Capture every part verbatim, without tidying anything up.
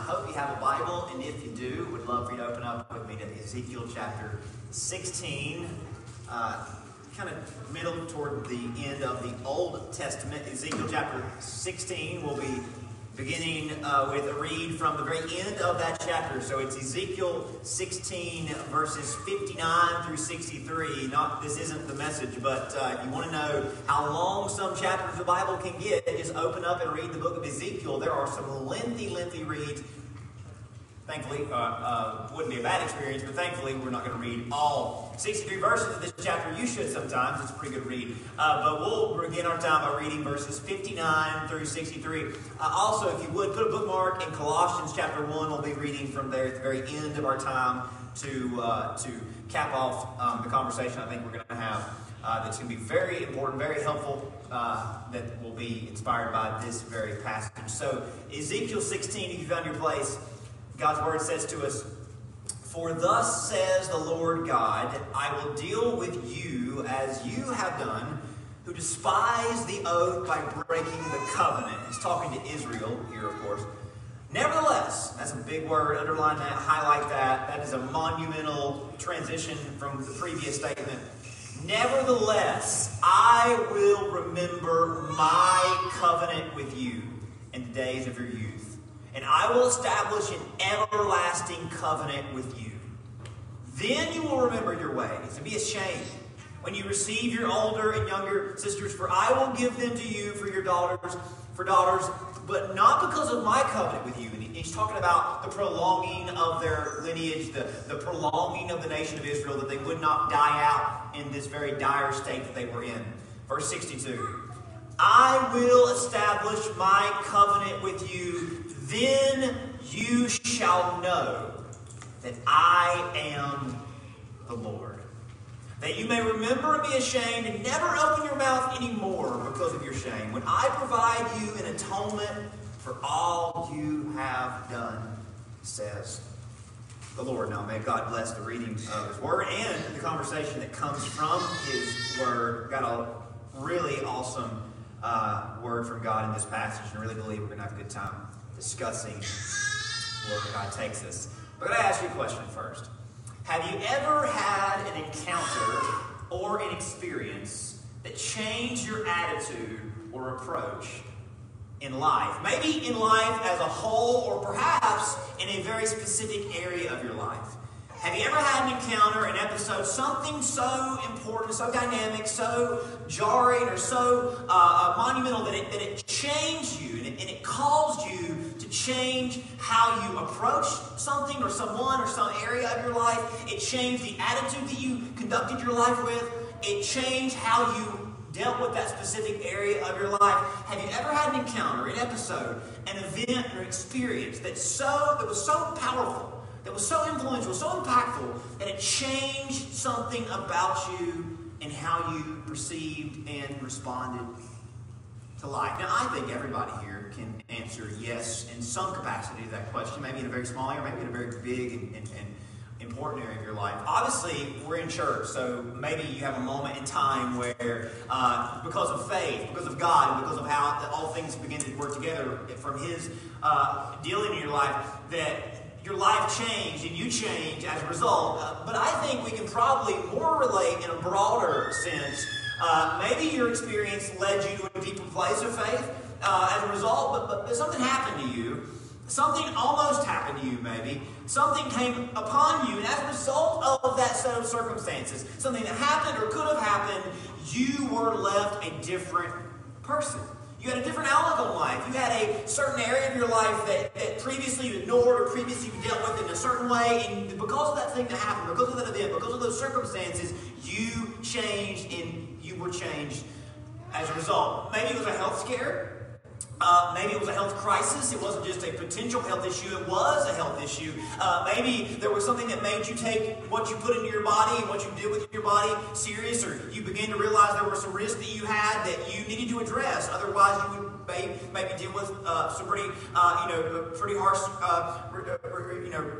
I hope you have a Bible, and if you do, would love for you to open up with me to Ezekiel chapter sixteen, uh, kind of middle toward the end of the Old Testament. Ezekiel chapter sixteen will be beginning uh, with a read from the very end of that chapter. So it's Ezekiel sixteen, verses fifty-nine through sixty-three. Not this isn't the message, but uh, if you want to know how long some chapters of the Bible can get, just open up and read the book of Ezekiel. There are some lengthy, lengthy reads. Thankfully, uh, uh, wouldn't be a bad experience, but thankfully we're not going to read all sixty-three verses of this chapter. You should sometimes. It's a pretty good read. Uh, but we'll begin our time by reading verses fifty-nine through sixty-three. Uh, also, if you would, put a bookmark in Colossians chapter one. We'll be reading from there at the very end of our time to, uh, to cap off um, the conversation I think we're going to have. Uh, that's going to be very important, very helpful, uh, that will be inspired by this very passage. So, Ezekiel sixteen, if you found your place, God's word says to us, "For thus says the Lord God, I will deal with you as you have done, who despise the oath by breaking the covenant." He's talking to Israel here, of course. "Nevertheless," that's a big word, underline that, highlight that. That is a monumental transition from the previous statement. "Nevertheless, I will remember my covenant with you in the days of your youth. And I will establish an everlasting covenant with you. Then you will remember your ways and be ashamed when you receive your older and younger sisters, for I will give them to you for your daughters, for daughters, but not because of my covenant with you." And he's talking about the prolonging of their lineage, the, the prolonging of the nation of Israel, that they would not die out in this very dire state that they were in. Verse sixty-two, "I will establish my covenant with you. Then you shall know that I am the Lord. That you may remember and be ashamed and never open your mouth anymore because of your shame. When I provide you an atonement for all you have done, says the Lord." Now may God bless the reading of His Word and the conversation that comes from His Word. Got a really awesome uh, word from God in this passage, and I really believe we're going to have a good time discussing where God takes us. But I'm going to ask you a question first. Have you ever had an encounter or an experience that changed your attitude or approach in life? Maybe in life as a whole, or perhaps in a very specific area of your life. Have you ever had an encounter, an episode, something so important, so dynamic, so jarring, or so uh, monumental that it, that it changed you, and it, and it caused you to change how you approach something or someone or some area of your life? It changed the attitude that you conducted your life with. It changed how you dealt with that specific area of your life. Have you ever had an encounter, an episode, an event, or experience that so that was so powerful, that was so influential, so impactful, that it changed something about you and how you perceived and responded to life? Now, I think everybody here can answer yes in some capacity to that question, maybe in a very small area, maybe in a very big and, and, and important area of your life. Obviously, we're in church, so maybe you have a moment in time where, uh, because of faith, because of God, and because of how all things begin to work together from His uh, dealing in your life, that your life changed and you changed as a result. Uh, but I think we can probably more relate in a broader sense. Uh, maybe your experience led you to a deeper place of faith uh, as a result, but, but, but something happened to you. Something almost happened to you, maybe. Something came upon you, and as a result of that set of circumstances, something that happened or could have happened, you were left a different person. You had a different outlook on life. You had a certain area of your life that, that previously you ignored or previously you dealt with in a certain way. And because of that thing that happened, because of that event, because of those circumstances, you changed and you were changed as a result. Maybe it was a health scare. Uh, maybe it was a health crisis. It wasn't just a potential health issue. It was a health issue. Uh, maybe there was something that made you take what you put into your body and what you did with your body serious, or you began to realize there were some risks that you had that you needed to address. Otherwise, you would may, maybe deal with uh, some pretty, uh, you know, pretty harsh, uh, you know,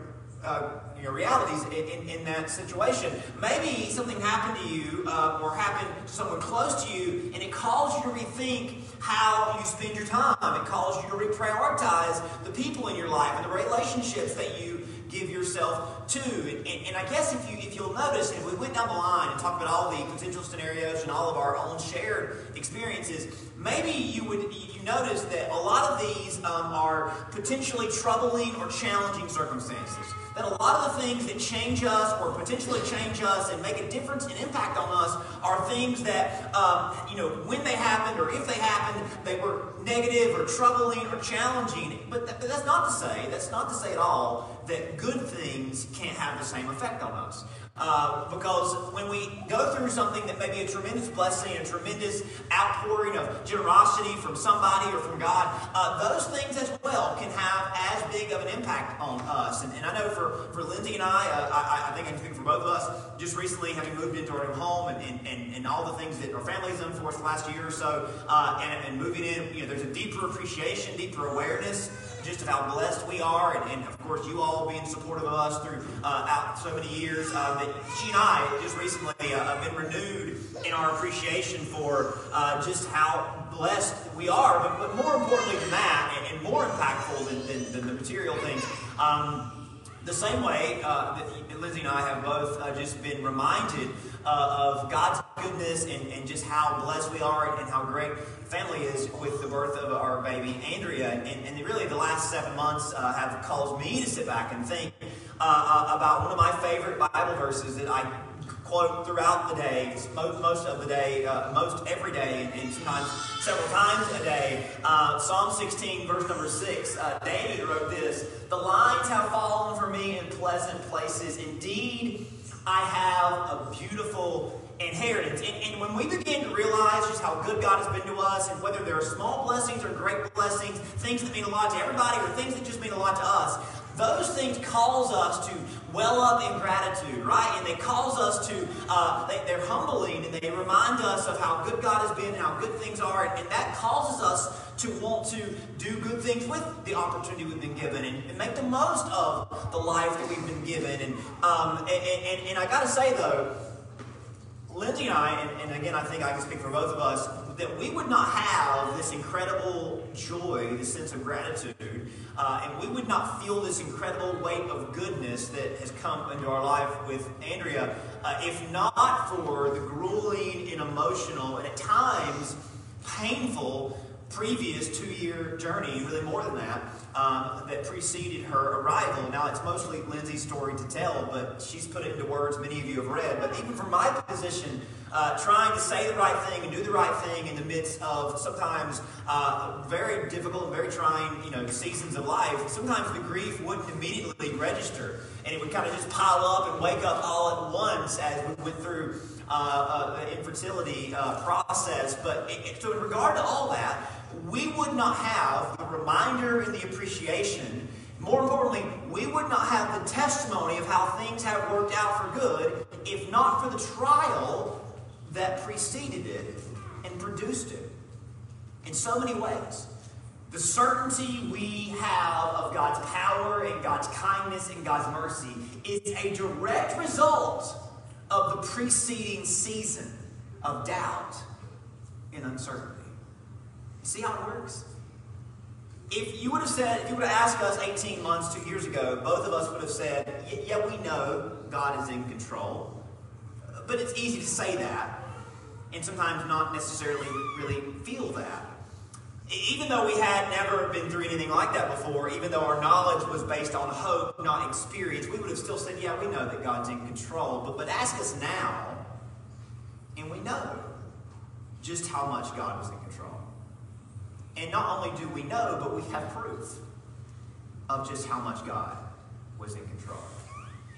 uh, you know, realities in, in, in that situation. Maybe something happened to you uh, or happened to someone close to you, and it caused you to rethink how you spend your time. It caused you to reprioritize the people in your life and the relationships that you give yourself to. And, and, and I guess if, you, if you'll notice, if we went down the line and talked about all the potential scenarios and all of our own shared experiences, maybe you would you notice that a lot of these um, are potentially troubling or challenging circumstances. That a lot of the things that change us or potentially change us and make a difference and impact on us are things that, um, you know, when they happened or if they happened, they were negative or troubling or challenging. But, th but that's not to say, that's not to say at all that good things can't have the same effect on us. Uh, because when we go through something that may be a tremendous blessing, a tremendous outpouring of generosity from somebody or from God, uh, those things as well can have as big of an impact on us. And, and I know for, for Lindsay and I, uh, I, I think I speak for both of us, just recently having moved into our new home and, and, and, and all the things that our family's done for us the last year or so, uh, and, and moving in, you know, there's a deeper appreciation, deeper awareness just of how blessed we are, and, and of course you all being supportive of us through uh, out so many years, uh, that she and I just recently uh, have been renewed in our appreciation for uh, just how blessed we are, but, but more importantly than that, and, and more impactful than, than, than the material things, um, the same way uh, that Lindsay and I have both uh, just been reminded uh, of God's goodness and, and just how blessed we are and, and how great family is with the birth of our baby Andrea. And, and really the last seven months uh, have caused me to sit back and think uh, uh, about one of my favorite Bible verses that I quote throughout the day, most, most of the day, uh, most every day, and, and sometimes several times a day. Uh, Psalm sixteen, verse number six, uh, David wrote this: "The lines have fallen for me in pleasant places. Indeed, I have a beautiful inheritance." And, and when we begin to realize just how good God has been to us, and whether there are small blessings or great blessings, things that mean a lot to everybody or things that just mean a lot to us, those things cause us to well up in gratitude, right? And they cause us to, uh, they, they're humbling, and they remind us of how good God has been and how good things are. And, and that causes us to want to do good things with the opportunity we've been given, and, and make the most of the life that we've been given. And, um, and, and, and I got to say, though, Lindsay and I, and, and again, I think I can speak for both of us, that we would not have this incredible joy, this sense of gratitude, uh, and we would not feel this incredible weight of goodness that has come into our life with Andrea, uh, if not for the grueling and emotional, and at times painful, previous two-year journey, really more than that, um, that preceded her arrival. Now, it's mostly Lindsay's story to tell, but she's put it into words many of you have read. But even from my position, uh, trying to say the right thing and do the right thing in the midst of sometimes uh, very difficult and very trying, you know, seasons of life, sometimes the grief wouldn't immediately register, and it would kind of just pile up and wake up all at once as we went through uh, uh, the infertility uh, process. But it, it, so in regard to all that, we would not have the reminder and the appreciation. More importantly, we would not have the testimony of how things have worked out for good if not for the trial that preceded it and produced it in so many ways. The certainty we have of God's power and God's kindness and God's mercy is a direct result of the preceding season of doubt and uncertainty. See how it works? If you would have said, if you would have asked us eighteen months, two years ago, both of us would have said, yeah, we know God is in control. But it's easy to say that, and sometimes not necessarily really feel that. Even though we had never been through anything like that before, even though our knowledge was based on hope, not experience, we would have still said, yeah, we know that God's in control. But, but ask us now, and we know just how much God was in control. And not only do we know, but we have proof of just how much God was in control.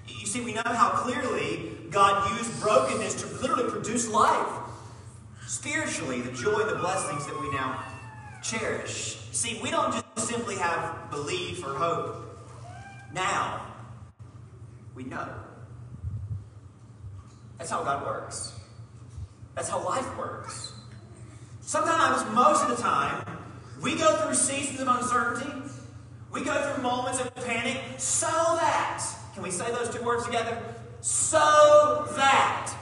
You see, we know how clearly God used brokenness to literally produce life. Spiritually, the joy and the blessings that we now cherish. See, we don't just simply have belief or hope. Now, we know. That's how God works. That's how life works. Sometimes, most of the time, we go through seasons of uncertainty. We go through moments of panic so that Can we say those two words together? So that.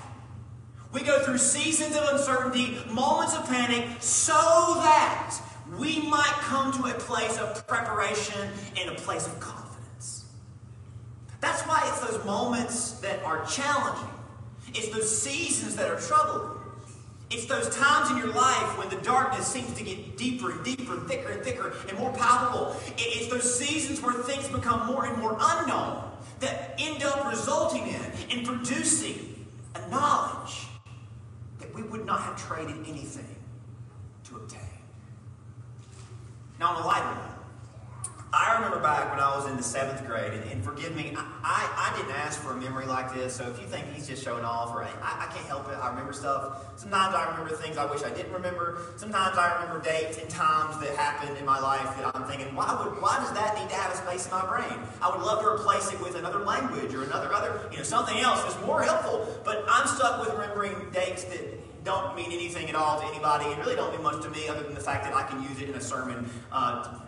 We go through seasons of uncertainty, moments of panic, so that we might come to a place of preparation and a place of confidence. That's why it's those moments that are challenging. It's those seasons that are troubling. It's those times in your life when the darkness seems to get deeper and deeper, thicker and thicker, and more palpable. It's those seasons where things become more and more unknown that end up resulting in and producing a knowledge that we would not have traded anything to obtain. Now, on a lighter note, I remember back when I was in the seventh grade, and, and forgive me, I, I, I didn't ask for a memory like this, so if you think he's just showing off, or I, I can't help it, I remember stuff. Sometimes I remember things I wish I didn't remember. Sometimes I remember dates and times that happened in my life that I'm thinking, why would, why does that need to have a space in my brain? I would love to replace it with another language or another, other, you know, something else that's more helpful, but I'm stuck with remembering dates that don't mean anything at all to anybody and really don't mean much to me other than the fact that I can use it in a sermon uh,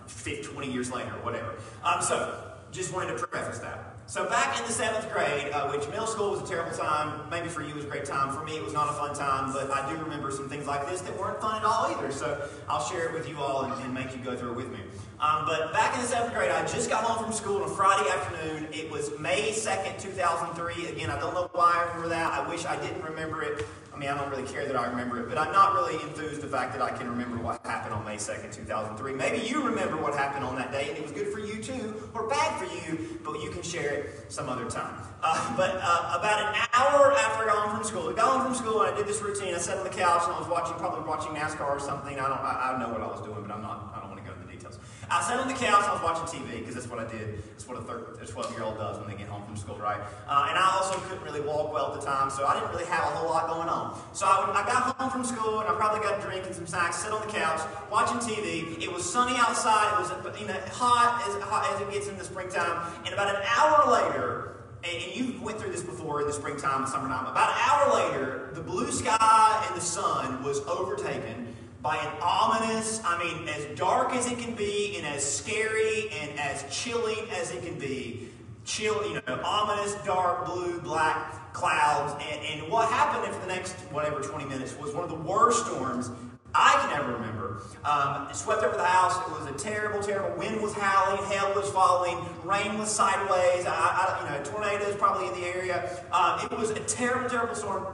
twenty years later or whatever. Um, so just wanted to preface that. So back in the seventh grade, uh, which middle school was a terrible time. Maybe for you it was a great time. For me it was not a fun time, but I do remember some things like this that weren't fun at all either. So I'll share it with you all and, and make you go through it with me. Um, but back in the seventh grade, I just got home from school on a Friday afternoon. It was May second, two thousand three. Again, I don't know why I remember that. I wish I didn't remember it. I mean, I don't really care that I remember it, but I'm not really enthused the fact that I can remember what happened on May second, two thousand three. Maybe you remember what happened on that day, and it was good for you too, or bad for you, but you can share it some other time. Uh, but uh, about an hour after I got home from school, I got home from school and I did this routine. I sat on the couch and I was watching, probably watching NASCAR or something. I don't, I, I know what I was doing, but I'm not. I don't want to go into the details. I sat on the couch and I was watching T V because that's what I did. That's what a twelve-year-old does when they get home from school, right? Uh, and I also couldn't really walk well at the time, so I didn't really have a whole lot going on. So I, would, I got home from school and I probably got a drink and some snacks, sit on the couch, watching T V. It was sunny outside. It was, you know, hot as, hot as it gets in the springtime. And about an hour later, and you went through this before in the springtime and summertime, about an hour later, the blue sky and the sun was overtaken by an ominous, I mean, as dark as it can be and as scary and as chilling as it can be, chill, you know, ominous, dark, blue, black clouds. And, and what happened for the next, whatever, twenty minutes was one of the worst storms I can ever remember. Um, it swept over the house. It was a terrible, terrible. Wind was howling. Hail was falling. Rain was sideways. I, I, you know, tornadoes probably in the area. Um, it was a terrible, terrible storm.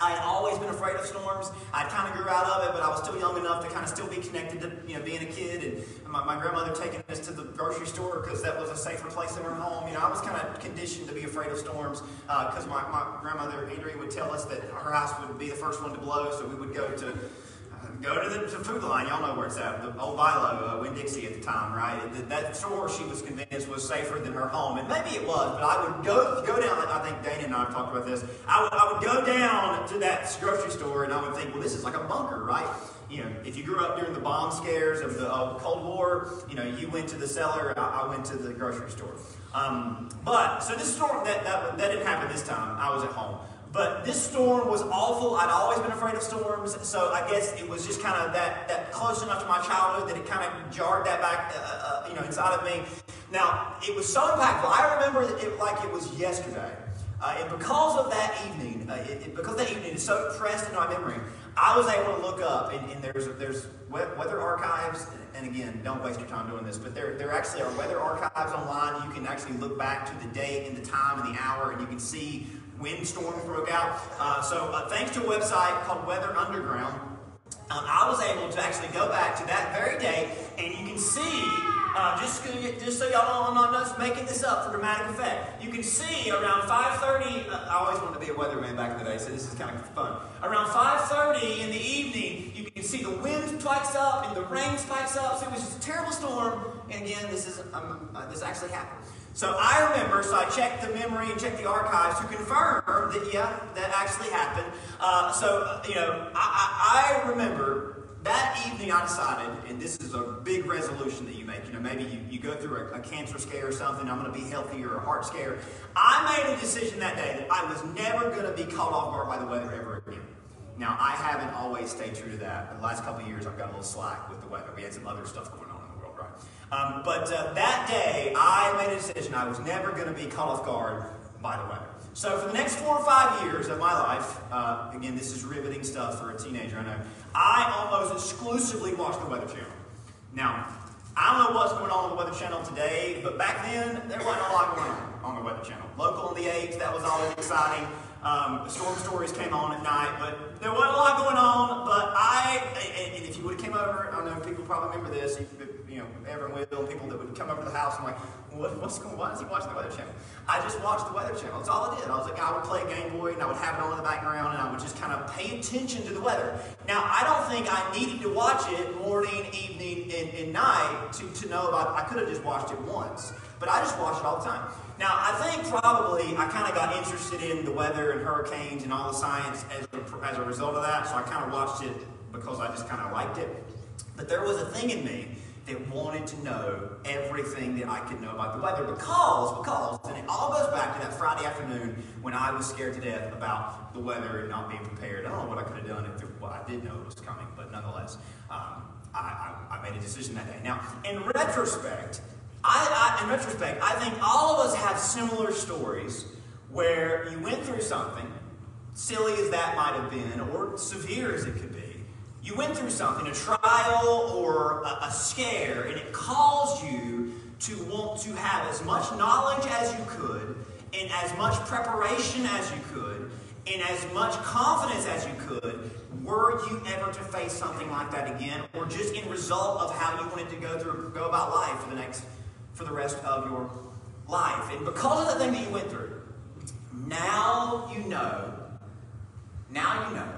I had always been afraid of storms. I kind of grew out of it, but I was still young enough to kind of still be connected to, you know, being a kid and my, my grandmother taking us to the grocery store because that was a safer place than our home. You know, I was kind of conditioned to be afraid of storms because uh, my, my grandmother, Andrea, would tell us that her house would be the first one to blow, so we would go to... Go to the food line. Y'all know where it's at. The old Bilo, uh, Winn-Dixie at the time, right? That, that store she was convinced was safer than her home. And maybe it was, but I would go go down, I think Dana and I have talked about this. I would, I would go down to that grocery store and I would think, well, this is like a bunker, right? You know, if you grew up during the bomb scares of the uh, Cold War, you know, you went to the cellar, I, I went to the grocery store. Um, but, so this storm, that, that, that didn't happen this time. I was at home. But this storm was awful. I'd always been afraid of storms, so I guess it was just kind of that, that close enough to my childhood that it kind of jarred that back, uh, uh, you know, inside of me. Now, it was so impactful. I remember it like it was yesterday. Uh, and because of that evening, uh, it, it, because that evening is so pressed in my memory, I was able to look up, and, and there's there's weather archives, and again, don't waste your time doing this, but there, there actually are weather archives online. You can actually look back to the date and the time and the hour, and you can see when storm broke out. Uh, so uh, thanks to a website called Weather Underground, um, I was able to actually go back to that very day, and you can see, uh, just, just so y'all don't know, I'm not making this up for dramatic effect, you can see around five thirty, uh, I always wanted to be a weatherman back in the day, so this is kind of fun. Around five thirty in the evening, you can see the wind spikes up and the rain spikes up, so it was just a terrible storm, and again, this, is, um, uh, this actually happened. So I remember, so I checked the memory and checked the archives to confirm that, yeah, that actually happened. Uh, so, you know, I, I, I remember that evening I decided, and this is a big resolution that you make, you know, maybe you, you go through a, a cancer scare or something, I'm going to be healthy, or a heart scare. I made a decision that day that I was never going to be caught off guard by the weather ever again. Now, I haven't always stayed true to that. In the last couple of years, I've got a little slack with the weather. We had some other stuff going on in the world, right? Um, but uh, that day, I made a decision. I was never going to be caught off guard by the weather. So for the next four or five years of my life, uh, again, this is riveting stuff for a teenager, I know, I almost exclusively watched the Weather Channel. Now, I don't know what's going on with the Weather Channel today, but back then, there wasn't a lot going on on the Weather Channel. Local in the eights, that was always exciting. Um, storm stories came on at night, but there wasn't a lot going on. But I, and if you would have came over, I don't know, people probably remember this, you know, everyone will, people that would come over to the house, I'm like, what, what's going on? Why is he watching the Weather Channel? I just watched the Weather Channel. That's all I did. I was like, I would play Game Boy, and I would have it on in the background, and I would just kind of pay attention to the weather. Now, I don't think I needed to watch it morning, evening, and, and night to, to know about it. I could have just watched it once, but I just watched it all the time. Now, I think probably I kind of got interested in the weather and hurricanes and all the science as a, as a result of that, so I kind of watched it because I just kind of liked it. But there was a thing in me that wanted to know everything that I could know about the weather because, because, and it all goes back to that Friday afternoon when I was scared to death about the weather and not being prepared. I don't know what I could have done if there, well, I did know it was coming, but nonetheless, um, I, I, I made a decision that day. Now, in retrospect, I, I, in retrospect, I think all of us have similar stories where you went through something, silly as that might have been, or severe as it could be. You went through something, a trial or a, a scare, and it caused you to want to have as much knowledge as you could, and as much preparation as you could, and as much confidence as you could. Were you ever to face something like that again, or just in result of how you wanted to go through, go about life for the next, for the rest of your life? And because of the thing that you went through, now you know, now you know,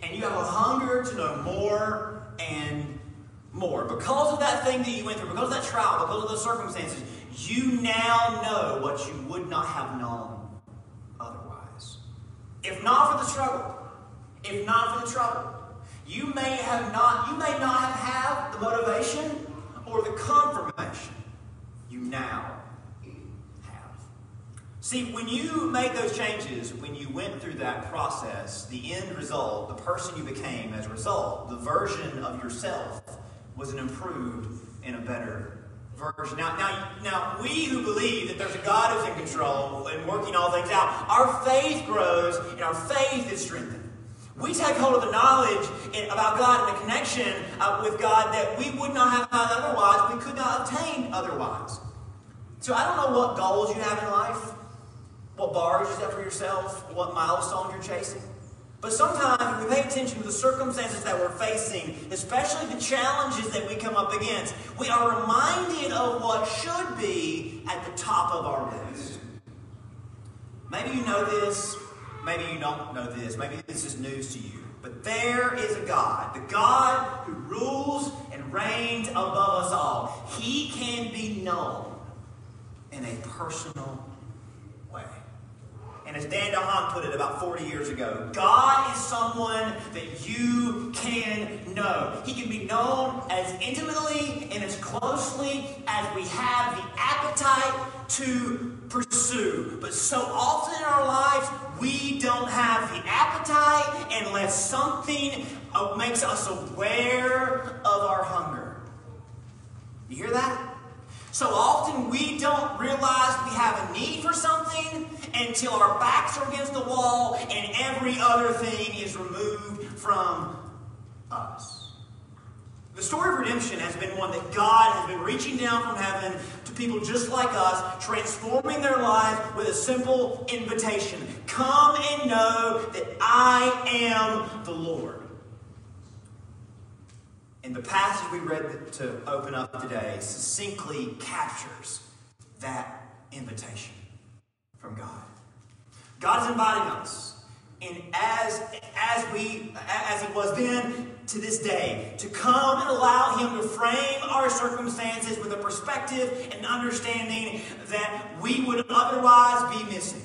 and you have a hunger to know more and more. Because of that thing that you went through, because of that trial, because of those circumstances, you now know what you would not have known otherwise. If not for the struggle, if not for the trouble, you may have not, you may not have had the motivation or the confirmation you now have. See, when you made those changes, when you went through that process, the end result, the person you became as a result, the version of yourself was an improved and a better version. Now, now, now we who believe that there's a God who's in control and working all things out, our faith grows and our faith is strengthened. We take hold of the knowledge about God and the connection with God that we would not have had otherwise, we could not obtain otherwise. So I don't know what goals you have in life, what bars you set for yourself, what milestones you're chasing. But sometimes we pay attention to the circumstances that we're facing, especially the challenges that we come up against. We are reminded of what should be at the top of our list. Maybe you know this. Maybe you don't know this. Maybe this is news to you. But there is a God, the God who rules and reigns above us all. He can be known in a personal way. And as Dan DeHaan put it about forty years ago, God is someone that you can know. He can be known as intimately and as closely as we have the appetite to pursue. But so often in our lives, we don't have the appetite unless something makes us aware of our hunger. You hear that? So often we don't realize we have a need for something until our backs are against the wall and every other thing is removed from us. The story of redemption has been one that God has been reaching down from heaven to people just like us, transforming their lives with a simple invitation. Come and know that I am the Lord. And the passage we read to open up today succinctly captures that invitation from God. God is inviting us, and as, as, we, as it was then to this day, to come and allow Him to frame our circumstances with a perspective and understanding that we would otherwise be missing.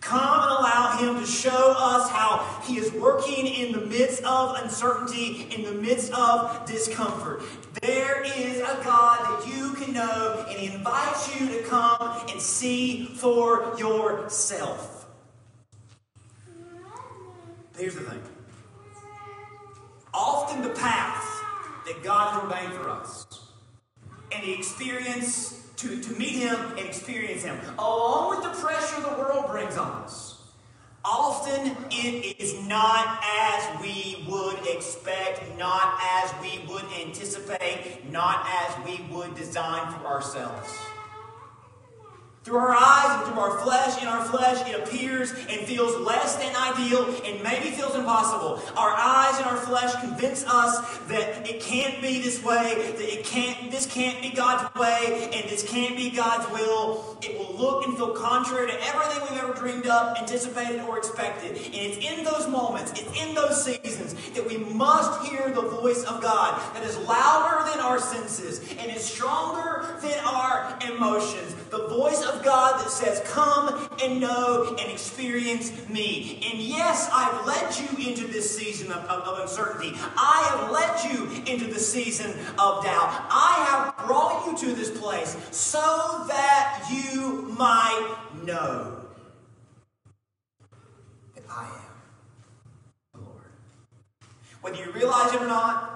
Come and allow Him to show us how He is working in the midst of uncertainty, in the midst of discomfort. There is a God that you can know, and He invites you to come and see for yourself. Here's the thing. Often the path that God has ordained for us and experience, to, to meet him and experience him, along with the pressure the world brings on us. Often it is not as we would expect, not as we would anticipate, not as we would design for ourselves. Through our eyes and through our flesh, in our flesh, it appears and feels less than ideal and maybe feels impossible. Our eyes and our flesh convince us that it can't be this way, that it can't, this can't be God's way, and this can't be God's will. It will look and feel contrary to everything we've ever dreamed up, anticipated, or expected. And it's in those moments, it's in those seasons, that we must hear the voice of God that is louder than our senses and is stronger than our emotions. The voice of God that says, come and know and experience me. And yes, I've led you into this season of, of, of uncertainty. I have led you into the season of doubt. I have brought you to this place so that you might know that I am the Lord. Whether you realize it or not,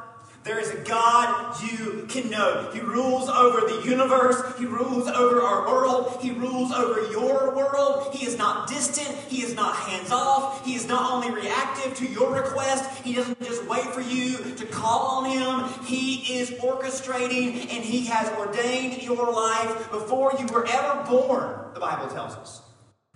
there is a God you can know. He rules over the universe. He rules over our world. He rules over your world. He is not distant. He is not hands-off. He is not only reactive to your request. He doesn't just wait for you to call on him. He is orchestrating, and he has ordained your life before you were ever born, the Bible tells us.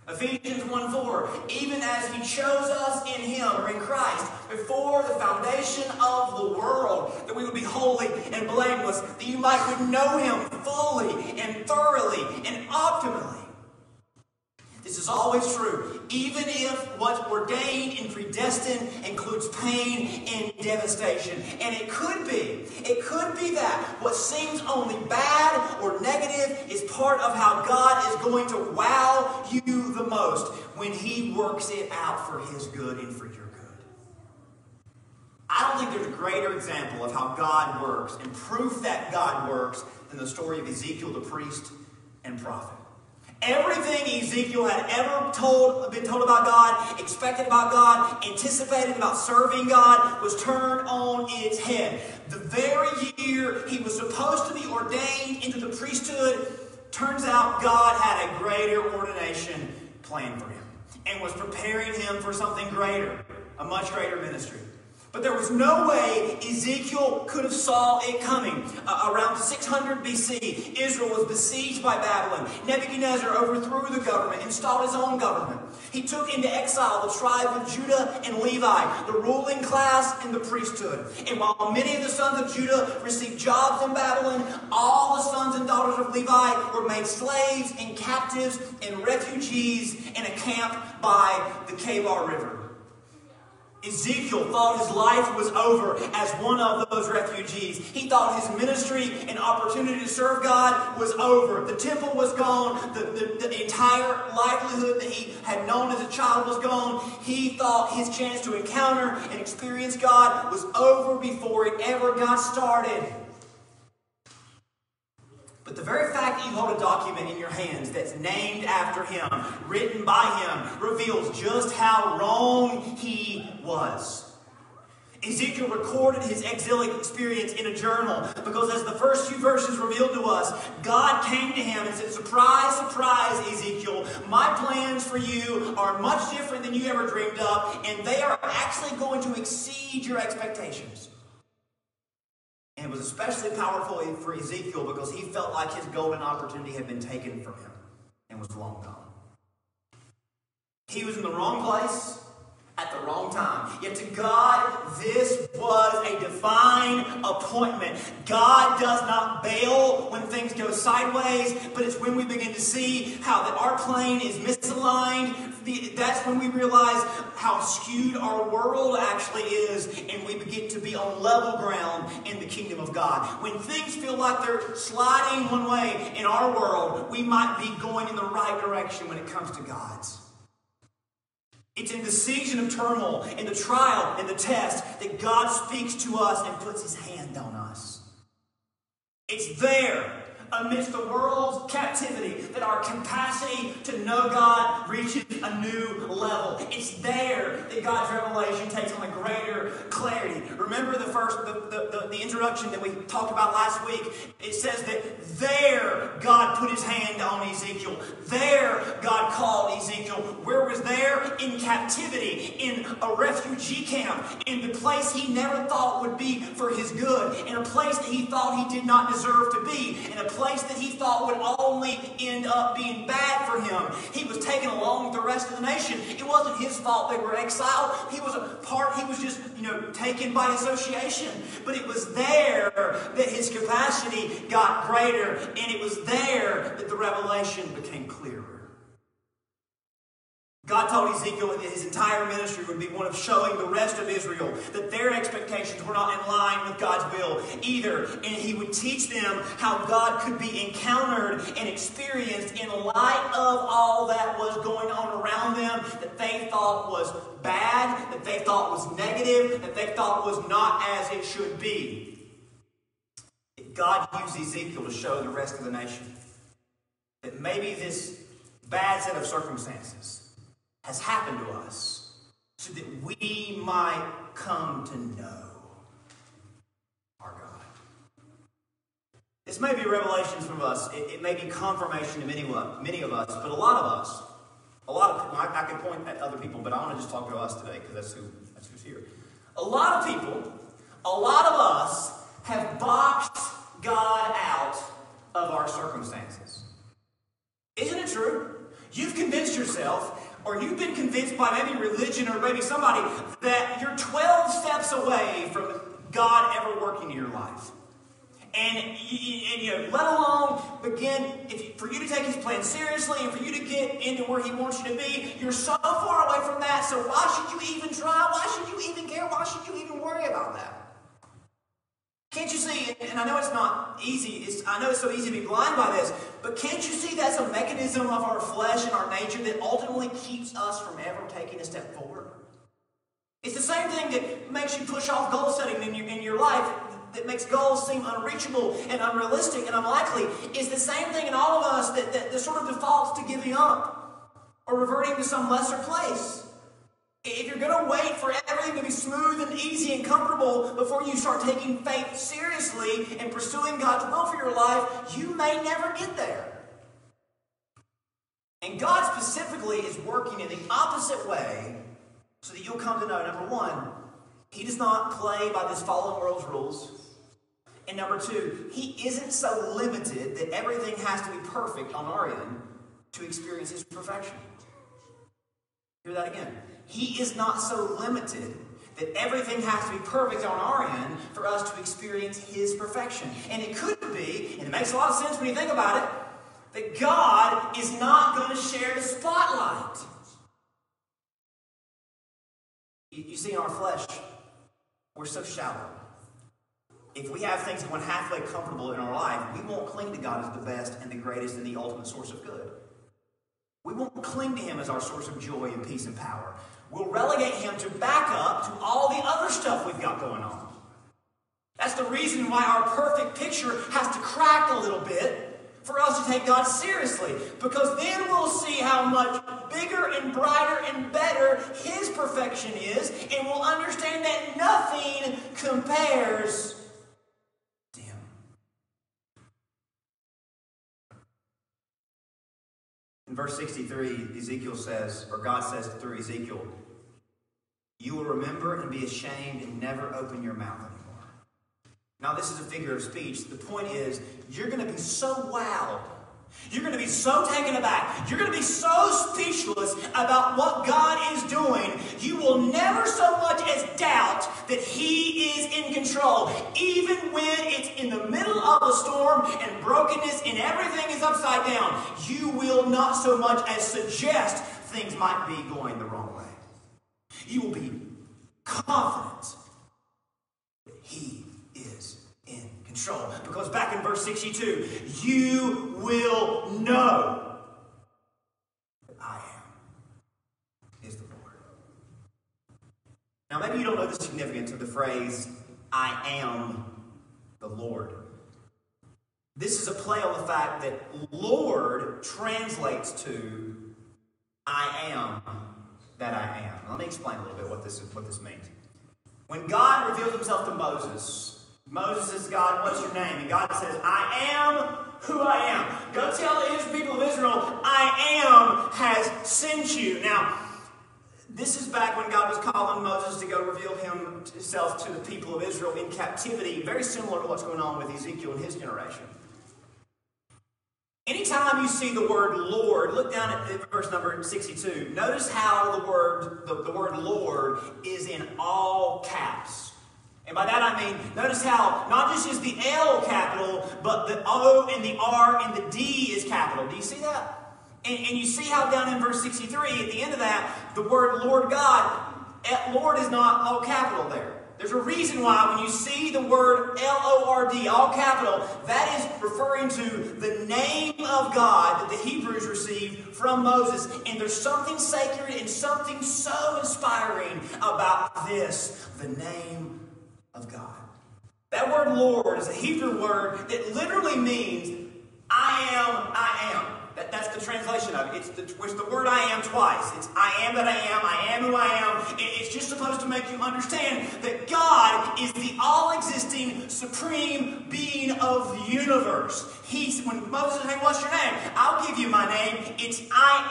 Ephesians one four, even as he chose us in him, or in Christ, before the foundation of the world, that we would be holy and blameless, that you might would know him fully and thoroughly and optimally. This is always true, even if what's ordained and predestined includes pain and devastation. And it could be, it could be that what seems only bad or negative is part of how God is going to wow you the most when he works it out for his good and for your good. I don't think there's a greater example of how God works and proof that God works than the story of Ezekiel the priest and prophet. Everything Ezekiel had ever told, been told about God, expected about God, anticipated about serving God, was turned on its head. The very year he was supposed to be ordained into the priesthood, turns out God had a greater ordination planned for him and was preparing him for something greater, a much greater ministry. But there was no way Ezekiel could have saw it coming. Uh, around six hundred B C, Israel was besieged by Babylon. Nebuchadnezzar overthrew the government, installed his own government. He took into exile the tribe of Judah and Levi, the ruling class and the priesthood. And while many of the sons of Judah received jobs in Babylon, all the sons and daughters of Levi were made slaves and captives and refugees in a camp by the Kabar River. Ezekiel thought his life was over as one of those refugees. He thought his ministry and opportunity to serve God was over. The temple was gone. The, the, the entire livelihood that he had known as a child was gone. He thought his chance to encounter and experience God was over before it ever got started. But the very fact that you hold a document in your hands that's named after him, written by him, reveals just how wrong he was. Ezekiel recorded his exilic experience in a journal because, as the first few verses revealed to us, God came to him and said, surprise, surprise, Ezekiel, my plans for you are much different than you ever dreamed up, and they are actually going to exceed your expectations. And it was especially powerful for Ezekiel because he felt like his golden opportunity had been taken from him and was long gone. He was in the wrong place at the wrong time. Yet to God, this was a divine appointment. God does not bail when things go sideways, but it's when we begin to see how that our plane is misaligned. The, that's when we realize how skewed our world actually is, and we begin to be on level ground in the kingdom of God. When things feel like they're sliding one way in our world, we might be going in the right direction when it comes to God's. It's in the season of turmoil, in the trial, in the test, that God speaks to us and puts his hand on us. It's there, amidst the world's captivity, that our capacity to know God reaches a new level. It's there that God's revelation takes on a greater clarity. Remember the first, the, the, the, the introduction that we talked about last week. It says that there God put his hand on Ezekiel. There God called Ezekiel. Where was there? In captivity, in a refugee camp, in the place he never thought would be for his good, in a place that he thought he did not deserve to be, in a place that he thought would only end up being bad for him. He was taken along with the rest of the nation. It wasn't his fault they were exiled. He was a part, he was just, you know, taken by association. But it was there that his capacity got greater, and it was there that the revelation became clearer. God told Ezekiel that his entire ministry would be one of showing the rest of Israel that their expectations were not in line with God's will either. And he would teach them how God could be encountered and experienced in light of all that was going on around them that they thought was bad, that they thought was negative, that they thought was not as it should be. God used Ezekiel to show the rest of the nation that maybe this bad set of circumstances has happened to us so that we might come to know our God. This may be revelations from us. It, it may be confirmation to many, many of us, but a lot of us, a lot of I, I could point at other people, but I want to just talk to us today because that's who that's who's here. A lot of people, a lot of us have boxed God out of our circumstances. Isn't it true? You've convinced yourself, or you've been convinced by maybe religion or maybe somebody, that you're twelve steps away from God ever working in your life. And, and you know, let alone begin, if, for you to take his plan seriously and for you to get into where he wants you to be, you're so far away from that, so why should you even try? Why should you even care? Why should you even worry about that? Can't you see, and I know it's not easy, it's, I know it's so easy to be blind by this, but can't you see that's a mechanism of our flesh and our nature that ultimately keeps us from ever taking a step forward? It's the same thing that makes you push off goal setting in your, in your life, that makes goals seem unreachable and unrealistic and unlikely. It's the same thing in all of us that, that, that sort of defaults to giving up or reverting to some lesser place. If you're going to wait for everything to be smooth and easy and comfortable before you start taking faith seriously and pursuing God's will for your life, you may never get there. And God specifically is working in the opposite way so that you'll come to know, number one, he does not play by this fallen world's rules. And number two, he isn't so limited that everything has to be perfect on our end to experience his perfection. Hear that again. He is not so limited that everything has to be perfect on our end for us to experience his perfection. And it could be, and it makes a lot of sense when you think about it, that God is not going to share the spotlight. You, you see, in our flesh, we're so shallow. If we have things going halfway comfortable in our life, we won't cling to God as the best and the greatest and the ultimate source of good. We won't cling to him as our source of joy and peace and power. We'll relegate him to back up to all the other stuff we've got going on. That's the reason why our perfect picture has to crack a little bit for us to take God seriously, because then we'll see how much bigger and brighter and better his perfection is, and we'll understand that nothing compares to him. In verse sixty-three, Ezekiel says, or God says through Ezekiel, you will remember and be ashamed and never open your mouth anymore. Now, this is a figure of speech. The point is, you're going to be so wowed. You're going to be so taken aback. You're going to be so speechless about what God is doing. You will never so much as doubt that he is in control, even when it's in the middle of a storm and brokenness and everything is upside down. You will not so much as suggest things might be going the wrong way. You will be confident that he is in control. Because back in verse sixty-two, you will know that I am, is the Lord. Now, maybe you don't know the significance of the phrase, I am the Lord. This is a play on the fact that Lord translates to I am that I am. Let me explain a little bit what this is, what this means. When God revealed himself to Moses, Moses says, God, what's your name? And God says, I am who I am. Go tell his people of Israel, I am has sent you. Now, this is back when God was calling Moses to go reveal himself to the people of Israel in captivity, very similar to what's going on with Ezekiel and his generation. Anytime you see the word Lord, look down at verse number sixty-two. Notice how the word, the, the word Lord is in all caps. And by that I mean, notice how not just is the L capital, but the O and the R and the D is capital. Do you see that? And, and you see how down in verse sixty-three, at the end of that, the word Lord God, Lord is not all capital there. There's a reason why when you see the word L O R D, all capital, that is referring to the name of God that the Hebrews received from Moses. And there's something sacred and something so inspiring about this, the name of God. That word Lord is a Hebrew word that literally means I am, I am. That, that's the translation of it. It's the, it's the word I am twice. It's I am that I am. I am who I am. It, it's just supposed to make you understand that God is the all-existing, supreme being of the universe. He, when Moses said, hey, what's your name? I'll give you my name. It's I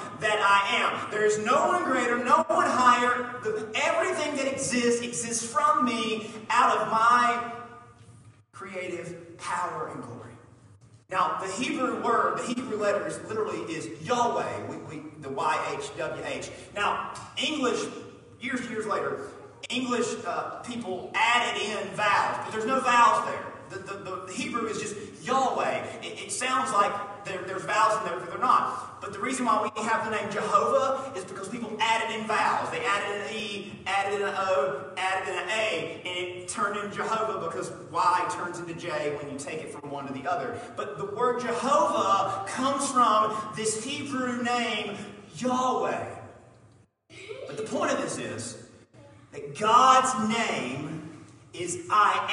am that I am. There is no one greater, no one higher. The, everything that exists exists from me out of my creative power and glory. Now, the Hebrew word, the Hebrew letters literally is Yahweh, we, we, the Y H W H. Now, English, years years later, English uh, people added in vowels, but there's no vowels there. The, the, the Hebrew is just Yahweh. It, it sounds like there, there's vowels in there, but they're not. But the reason why we have the name Jehovah is because people added in vowels. They added an E, added an O, added an A, and it turned into Jehovah because Y turns into J when you take it from one to the other. But the word Jehovah comes from this Hebrew name, Yahweh. But the point of this is that God's name is I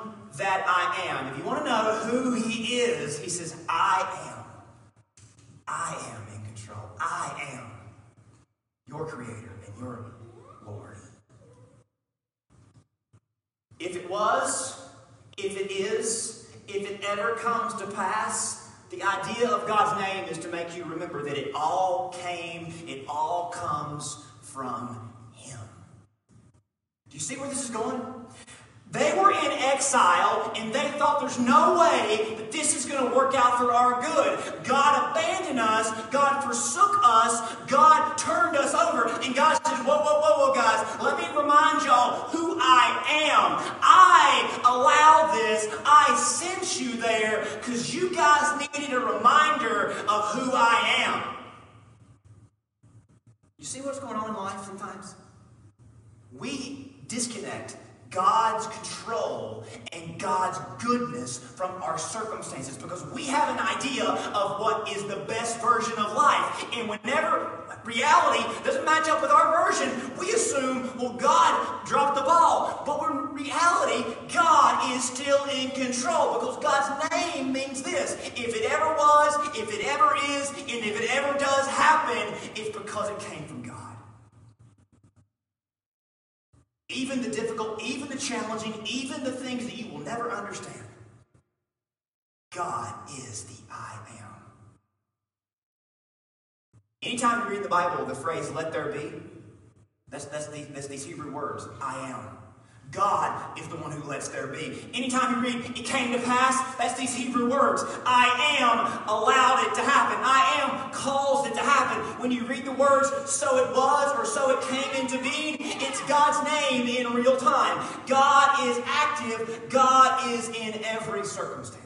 am that I am. If you want to know who he is, he says, I am. I am in control. I am your creator and your Lord. If it was, if it is, if it ever comes to pass, the idea of God's name is to make you remember that it all came, it all comes from him. Do you see where this is going? They were in exile, and they thought there's no way that this is going to work out for our good. God abandoned us. God forsook us. God turned us over. And God says, whoa, whoa, whoa, whoa, guys. Let me remind y'all who I am. I allow this. I sent you there because you guys needed a reminder of who I am. You see what's going on in life sometimes? We disconnect God's control and God's goodness from our circumstances because we have an idea of what is the best version of life. And whenever reality doesn't match up with our version, we assume, well, God dropped the ball. But in reality, God is still in control because God's name means this. If it ever was, if it ever is, and if it ever does happen, it's because it came from God. Even the difficult, even the challenging, even the things that you will never understand. God is the I am. Anytime you read the Bible, the phrase, let there be, that's, that's, the, that's these Hebrew words, I am. God is the one who lets there be. Anytime you read, it came to pass, that's these Hebrew words. I am allowed it to happen. I am caused it to happen. When you read the words, so it was or so it came into being, it's God's name in real time. God is active. God is in every circumstance.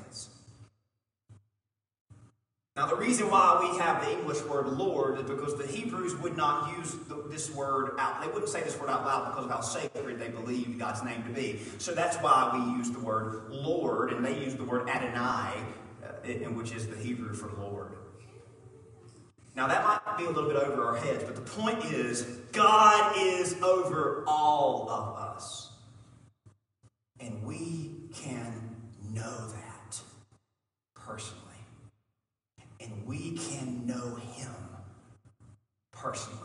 Now, the reason why we have the English word Lord is because the Hebrews would not use the, this word out. They wouldn't say this word out loud because of how sacred they believed God's name to be. So that's why we use the word Lord, and they use the word Adonai, uh, in, which is the Hebrew for Lord. Now, that might be a little bit over our heads, but the point is God is over all of us. And we can know that personally. And we can know him personally.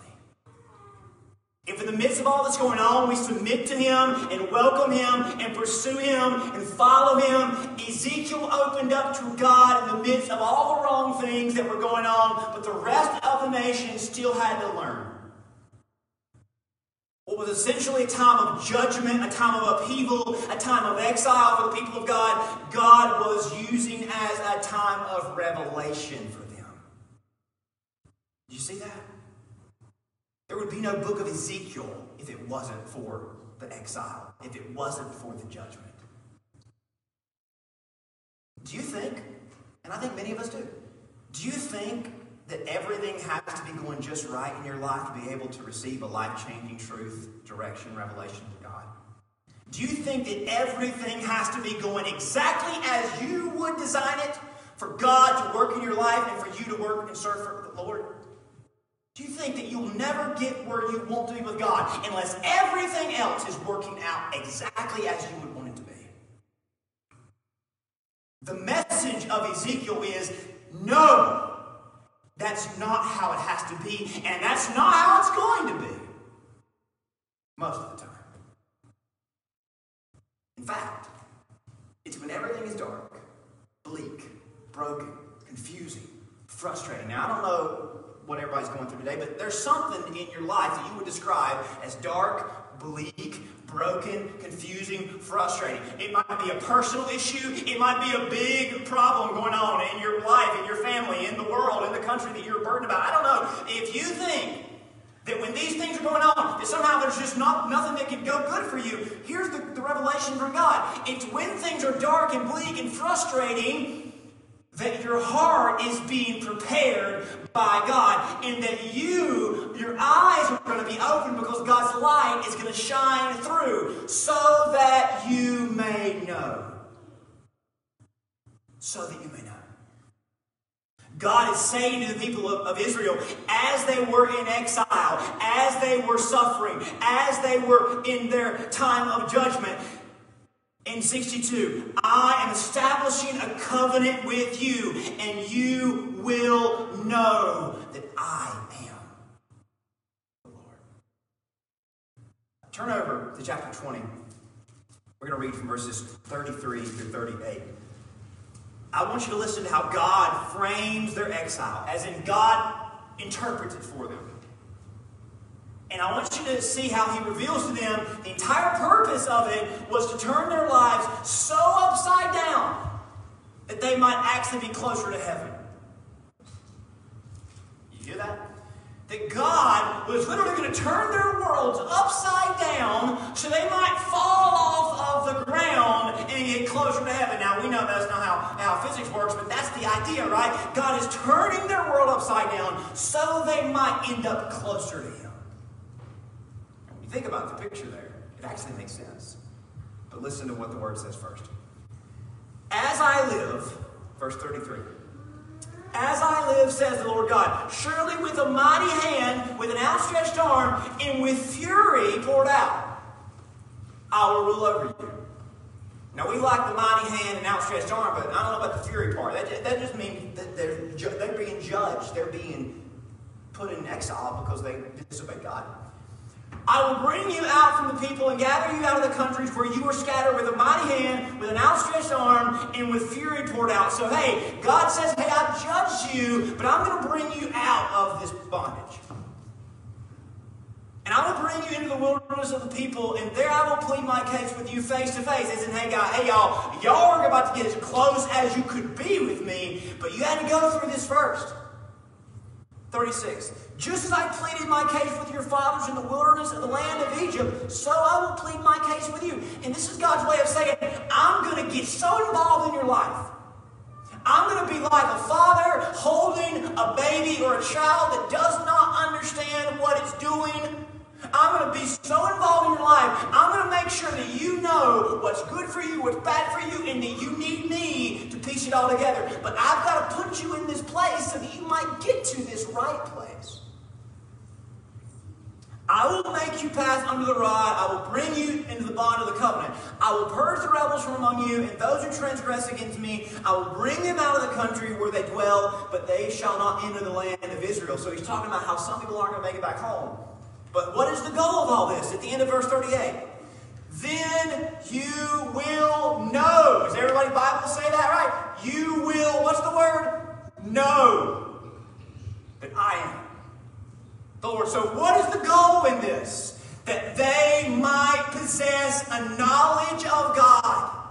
If in the midst of all that's going on, we submit to him and welcome him and pursue him and follow him, Ezekiel opened up to God in the midst of all the wrong things that were going on, but the rest of the nation still had to learn. What was essentially a time of judgment, a time of upheaval, a time of exile for the people of God, God was using as a time of revelation for them. Do you see that? There would be no book of Ezekiel if it wasn't for the exile, if it wasn't for the judgment. Do you think, and I think many of us do, do you think that everything has to be going just right in your life to be able to receive a life-changing truth, direction, revelation from God? Do you think that everything has to be going exactly as you would design it for God to work in your life and for you to work and serve for the Lord? Do you think that you'll never get where you want to be with God unless everything else is working out exactly as you would want it to be? The message of Ezekiel is, no, that's not how it has to be, and that's not how it's going to be most of the time. In fact, it's when everything is dark, bleak, broken, confusing, frustrating. Now, I don't know what everybody's going through today, but there's something in your life that you would describe as dark, bleak, broken, confusing, frustrating. It might be a personal issue. It might be a big problem going on in your life, in your family, in the world, in the country that you're burdened about. I don't know. If you think that when these things are going on, that somehow there's just not nothing that can go good for you, here's the, the revelation from God. It's when things are dark and bleak and frustrating that your heart is being prepared by God, and that you, your eyes are going to be open because God's light is going to shine through so that you may know. So that you may know. God is saying to the people of, of Israel, as they were in exile, as they were suffering, as they were in their time of judgment, in sixty-two, I am establishing a covenant with you, and you will know that I am the Lord. Turn over to chapter twenty. We're going to read from verses thirty-three through thirty-eight. I want you to listen to how God frames their exile, as in God interprets it for them. And I want you to see how he reveals to them the entire purpose of it was to turn their lives so upside down that they might actually be closer to heaven. You hear that? That God was literally going to turn their worlds upside down so they might fall off of the ground and get closer to heaven. Now, we know that's not how, how physics works, but that's the idea, right? God is turning their world upside down so they might end up closer to him. Think about the picture there. It actually makes sense. But listen to what the word says first. As I live, verse thirty-three, as I live, says the Lord God, surely with a mighty hand, with an outstretched arm, and with fury poured out, I will rule over you. Now, we like the mighty hand and outstretched arm, but I don't know about the fury part. That just, that just means that they're, they're being judged. They're being put in exile because they disobeyed God. I will bring you out from the people and gather you out of the countries where you were scattered with a mighty hand, with an outstretched arm, and with fury poured out. So, hey, God says, hey, I've judged you, but I'm going to bring you out of this bondage. And I will bring you into the wilderness of the people, and there I will plead my case with you face to face. As in, hey, God, hey, y'all, y'all are about to get as close as you could be with me, but you had to go through this first. thirty-six. Just as I pleaded my case with your fathers in the wilderness of the land of Egypt, so I will plead my case with you. And this is God's way of saying, I'm going to get so involved in your life. I'm going to be like a father holding a baby or a child that does not understand what it's doing. I'm going to be so involved in your life. I'm going to make sure that you know what's good for you, what's bad for you, and that you need me to piece it all together. But I've got to put you in this place so that you might get to this right place. I will make you pass under the rod. I will bring you into the bond of the covenant. I will purge the rebels from among you, and those who transgress against me, I will bring them out of the country where they dwell, but they shall not enter the land of Israel. So he's talking about how some people aren't going to make it back home. But what is the goal of all this? At the end of verse thirty-eight, then you will know. Does everybody in the Bible say that right? You will, what's the word? Know that I am. Lord. So what is the goal in this? That they might possess a knowledge of God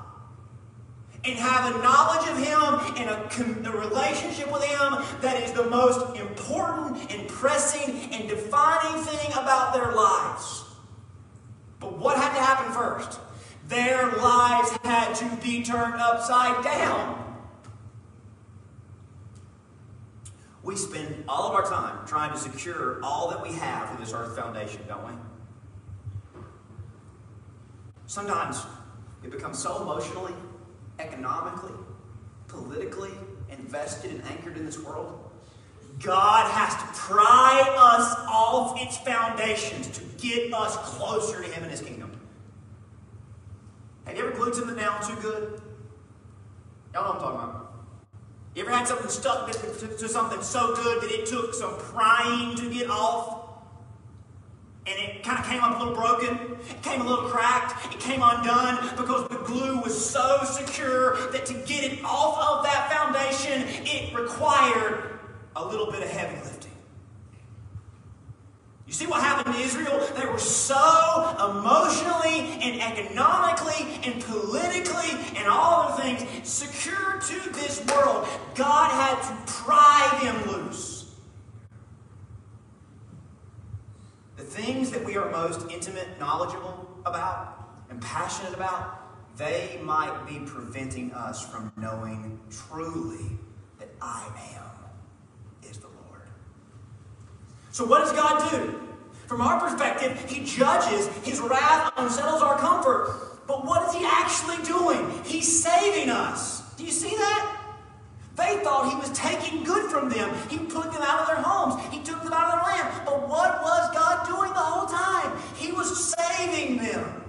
and have a knowledge of Him and a, a relationship with Him that is the most important and pressing and defining thing about their lives. But what had to happen first? Their lives had to be turned upside down. We spend all of our time trying to secure all that we have with this earth foundation, don't we? Sometimes it becomes so emotionally, economically, politically invested and anchored in this world. God has to pry us off its foundations to get us closer to Him and His kingdom. Have you ever glued something down too good? Y'all know what I'm talking about. You ever had something stuck to something so good that it took some prying to get off? And it kind of came up a little broken. It came a little cracked. It came undone because the glue was so secure that to get it off of that foundation, it required a little bit of heavy lifting. You see what happened to Israel? They were so emotionally and economically and politically and all other things secure to this world. God had to pry them loose. The things that we are most intimate, knowledgeable about, and passionate about, they might be preventing us from knowing truly that I am is the Lord. So what does God do? From our perspective, He judges, His wrath unsettles our comfort. But what is He actually doing? He's saving us. Do you see that? They thought He was taking good from them. He put them out of their homes. He took them out of their land. But what was God doing the whole time? He was saving them.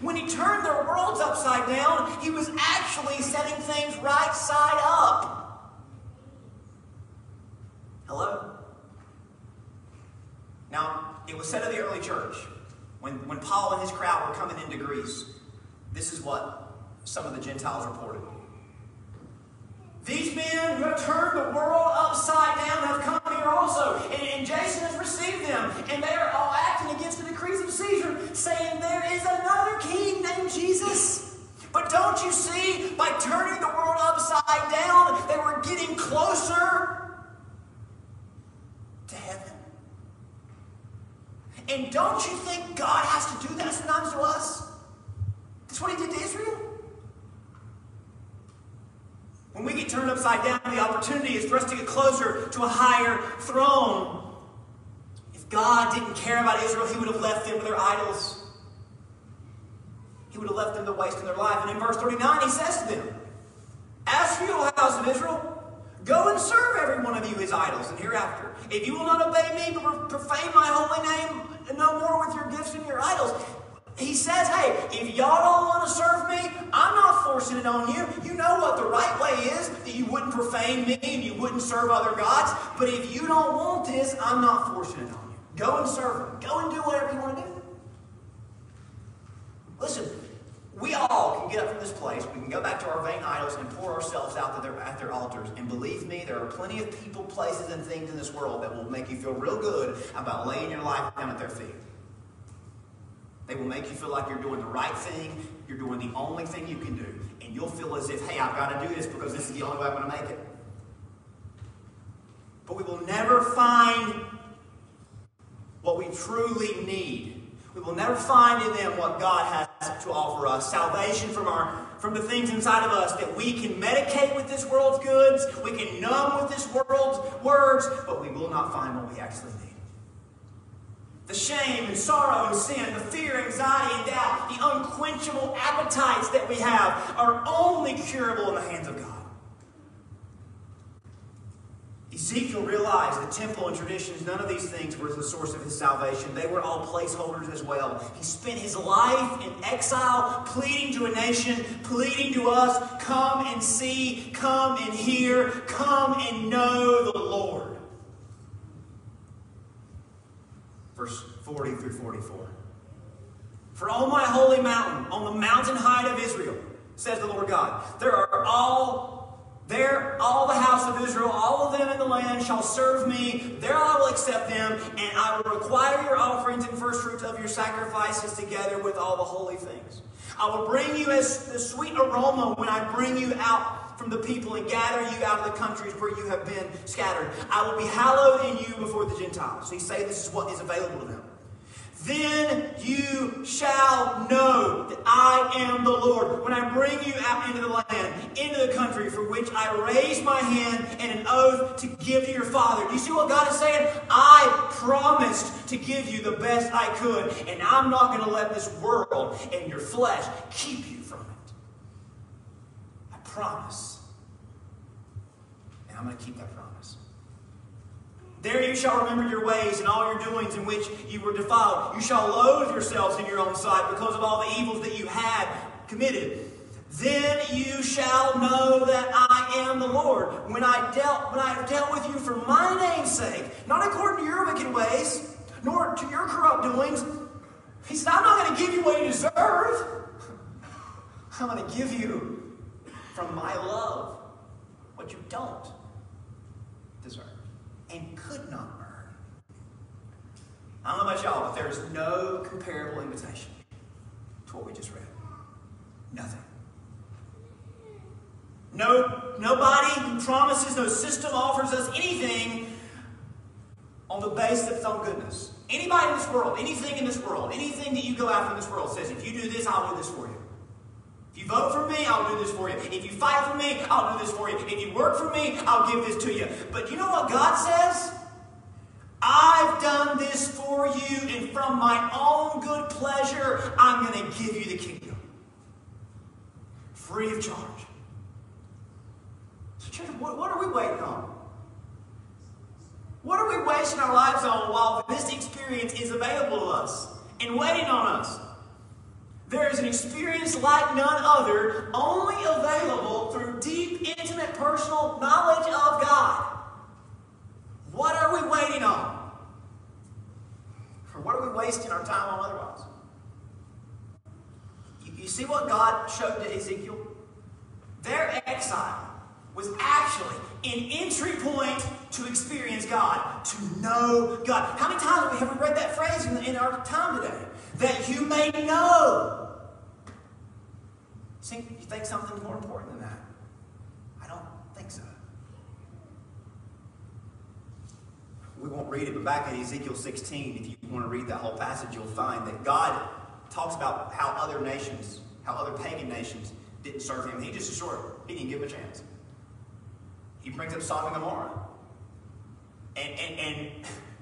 When He turned their worlds upside down, He was actually setting things right side up. Hello? Now, it was said of the early church, when, when Paul and his crowd were coming into Greece, this is what some of the Gentiles reported. These men who have turned the world upside down have come here also, and, and Jason has received them, and they are all acting against the decrees of Caesar, saying there is another king named Jesus. But don't you see, by turning the world upside down, they were getting closer to heaven. And don't you think God has to do that sometimes to us? That's what He did to Israel. When we get turned upside down, the opportunity is for us to get closer to a higher throne. If God didn't care about Israel, He would have left them with their idols. He would have left them to waste in their life. And in verse thirty-nine, He says to them, "As for you, O house of Israel, go and serve every one of you his idols, and hereafter, if you will not obey me, but profane my holy name no more with your gifts and your idols." He says, hey, if y'all don't want to serve me, I'm not forcing it on you. You know what the right way is, that you wouldn't profane me and you wouldn't serve other gods. But if you don't want this, I'm not forcing it on you. Go and serve him. Go and do whatever you want to do. Listen, we all can get up from this place. We can go back to our vain idols and pour ourselves out at their, at their altars. And believe me, there are plenty of people, places, and things in this world that will make you feel real good about laying your life down at their feet. They will make you feel like you're doing the right thing. You're doing the only thing you can do. And you'll feel as if, hey, I've got to do this because this is the only way I'm going to make it. But we will never find what we truly need. We will never find in them what God has to offer us. Salvation from our from the things inside of us that we can medicate with this world's goods. We can numb with this world's words. But we will not find what we actually need. The shame and sorrow and sin, the fear, anxiety, and doubt, the unquenchable appetites that we have are only curable in the hands of God. Ezekiel realized the temple and traditions, none of these things were the source of his salvation. They were all placeholders as well. He spent his life in exile, pleading to a nation, pleading to us, come and see, come and hear, come and know the Lord. Verse forty through forty-four. For on my holy mountain, on the mountain height of Israel, says the Lord God, there are all... There all the house of Israel, all of them in the land, shall serve me. There I will accept them, and I will require your offerings and first fruits of your sacrifices together with all the holy things. I will bring you as the sweet aroma when I bring you out from the people and gather you out of the countries where you have been scattered. I will be hallowed in you before the Gentiles. So you say this is what is available to them. Then you shall know that I am the Lord when I bring you out into the land, into the country for which I raised my hand and an oath to give to your father. Do you see what God is saying? I promised to give you the best I could, and I'm not going to let this world and your flesh keep you from it. I promise. And I'm going to keep that promise. There you shall remember your ways and all your doings in which you were defiled. You shall loathe yourselves in your own sight because of all the evils that you had committed. Then you shall know that I am the Lord when I dealt when I have dealt with you for my name's sake, not according to your wicked ways, nor to your corrupt doings. He said, I'm not going to give you what you deserve. I'm going to give you from my love what you don't deserve and could not earn. I don't know about y'all, but there is no comparable invitation to what we just read. Nothing. No, nobody promises, no system offers us anything on the base that's on goodness. Anybody in this world, anything in this world, anything that you go after in this world says, if you do this, I'll do this for you. If you vote for me, I'll do this for you. If you fight for me, I'll do this for you. If you work for me, I'll give this to you. But you know what God says? I've done this for you, and from my own good pleasure, I'm going to give you the kingdom. Free of charge. So church, what, what are we waiting on? What are we wasting our lives on while this experience is available to us and waiting on us? There is an experience like none other, only available through deep, intimate, personal knowledge of God. What are we waiting on? Or what are we wasting our time on otherwise? You, you see what God showed to Ezekiel? Their exile was actually an entry point to experience God, to know God. How many times have we read that phrase in, in our time today? That you may know. Think, you think something's more important than that? I don't think so. We won't read it, but back in Ezekiel sixteen, if you want to read that whole passage, you'll find that God talks about how other nations, how other pagan nations didn't serve him. He just assured, he didn't give him a chance. He brings up Sodom and Gomorrah. And, and, and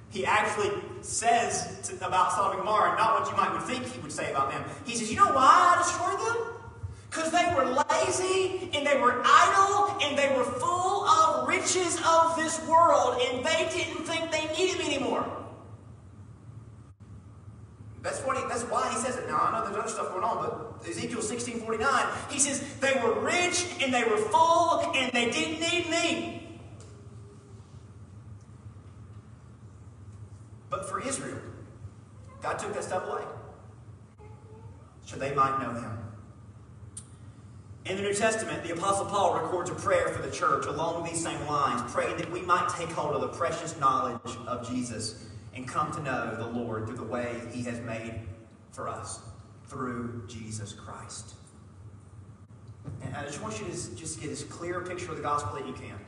he actually says to, about Sodom and Gomorrah, not what you might would think he would say about them. He says, you know why I destroyed them? Because they were lazy, and they were idle, and they were full of riches of this world, and they didn't think they needed me anymore. That's, what he, that's why he says it. Now, I know there's other stuff going on, but Ezekiel sixteen forty-nine, he says, they were rich, and they were full, and they didn't need me. But for Israel, God took that stuff away, so they might know him. In the New Testament, the Apostle Paul records a prayer for the church along these same lines, praying that we might take hold of the precious knowledge of Jesus and come to know the Lord through the way he has made for us, through Jesus Christ. And I just want you to just get as clear a picture of the gospel that you can.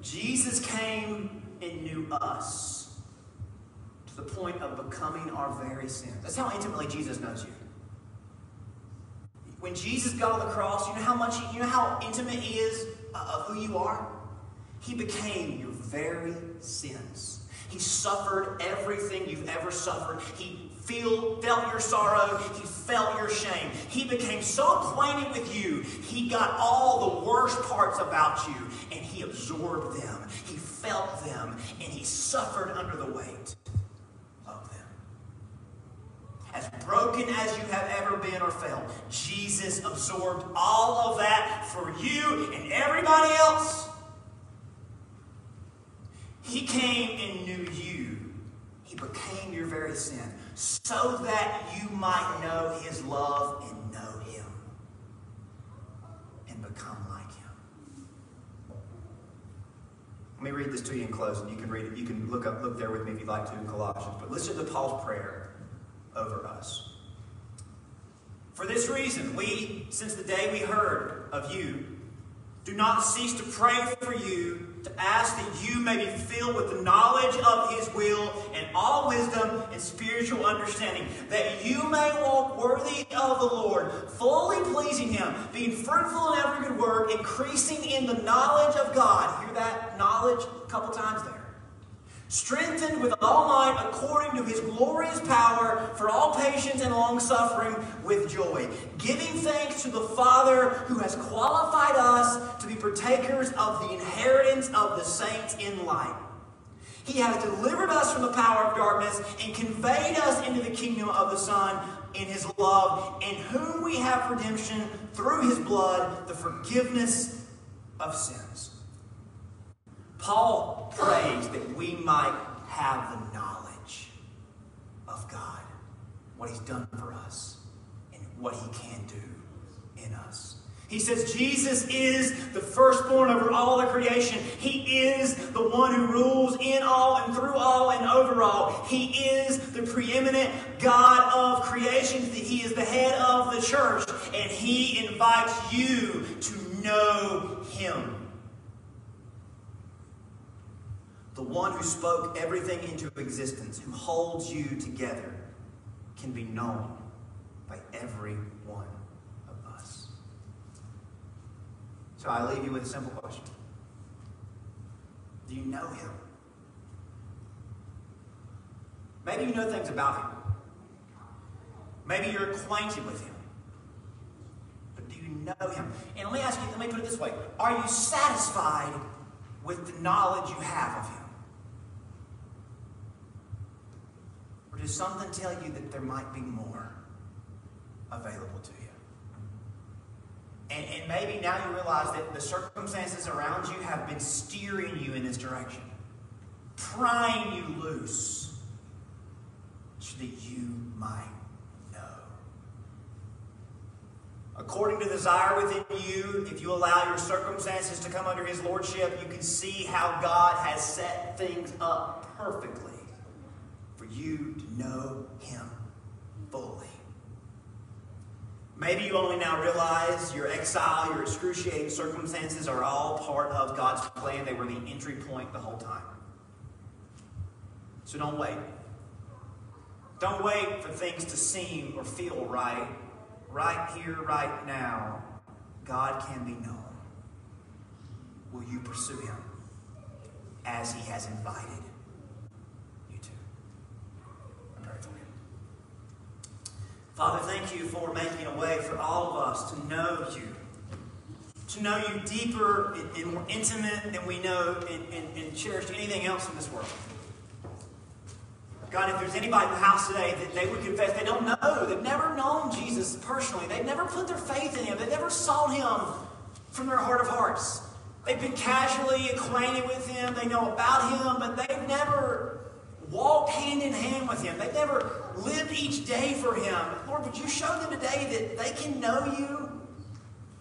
Jesus came and knew us. The point of becoming our very sins. That's how intimately Jesus knows you. When Jesus got on the cross, you know how much, you know how intimate he is of who you are? He became your very sins. He suffered everything you've ever suffered. He feel, felt your sorrow. He felt your shame. He became so acquainted with you, he got all the worst parts about you, and he absorbed them. He felt them, and he suffered under the weight of them. As broken as you have ever been or felt, Jesus absorbed all of that for you and everybody else. He came and knew you. He became your very sin so that you might know his love and know him and become like him. Let me read this to you in closing. You can read it. You can look up, look there with me if you'd like to in Colossians. But listen to Paul's prayer over us. For this reason, we, since the day we heard of you, do not cease to pray for you, to ask that you may be filled with the knowledge of his will and all wisdom and spiritual understanding, that you may walk worthy of the Lord, fully pleasing him, being fruitful in every good work, increasing in the knowledge of God. Hear that knowledge a couple times there. Strengthened with all might according to his glorious power for all patience and long-suffering with joy, giving thanks to the Father who has qualified us to be partakers of the inheritance of the saints in light. He has delivered us from the power of darkness and conveyed us into the kingdom of the Son in his love, in whom we have redemption through his blood, the forgiveness of sins. Paul prays that we might have the knowledge of God, what he's done for us, and what he can do in us. He says Jesus is the firstborn over all the creation. He is the one who rules in all and through all and over all. He is the preeminent God of creation. He is the head of the church, and he invites you to know him. The one who spoke everything into existence, who holds you together, can be known by every one of us. So I leave you with a simple question. Do you know him? Maybe you know things about him. Maybe you're acquainted with him. But do you know him? And let me ask you, let me put it this way. Are you satisfied with the knowledge you have of him? Or does something tell you that there might be more available to you? And, and maybe now you realize that the circumstances around you have been steering you in this direction, prying you loose so that you might know. According to the desire within you, if you allow your circumstances to come under his lordship, you can see how God has set things up perfectly for you to know him fully. Maybe you only now realize your exile, your excruciating circumstances are all part of God's plan. They were the entry point the whole time. So don't wait. Don't wait for things to seem or feel right. Right here, right now, God can be known. Will you pursue him as he has invited? Father, thank you for making a way for all of us to know you, to know you deeper and more intimate than we know and, and, and cherish anything else in this world. God, if there's anybody in the house today that they would confess they don't know, they've never known Jesus personally, they've never put their faith in him, they've never sought him from their heart of hearts. They've been casually acquainted with him, they know about him, but they've never walked hand in hand with him. They've never lived each day for him. Lord, would you show them today that they can know you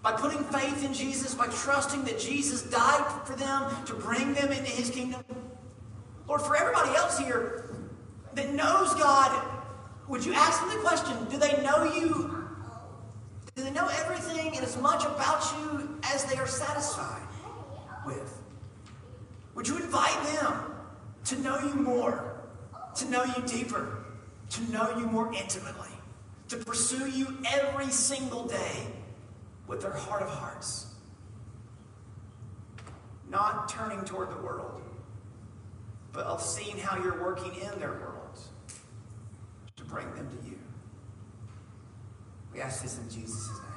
by putting faith in Jesus, by trusting that Jesus died for them to bring them into his kingdom? Lord, for everybody else here that knows God, would you ask them the question, do they know you? Do they know everything and as much about you as they are satisfied with? Would you invite them to know you more, to know you deeper, to know you more intimately, to pursue you every single day with their heart of hearts, not turning toward the world, but of seeing how you're working in their world to bring them to you. We ask this in Jesus' name.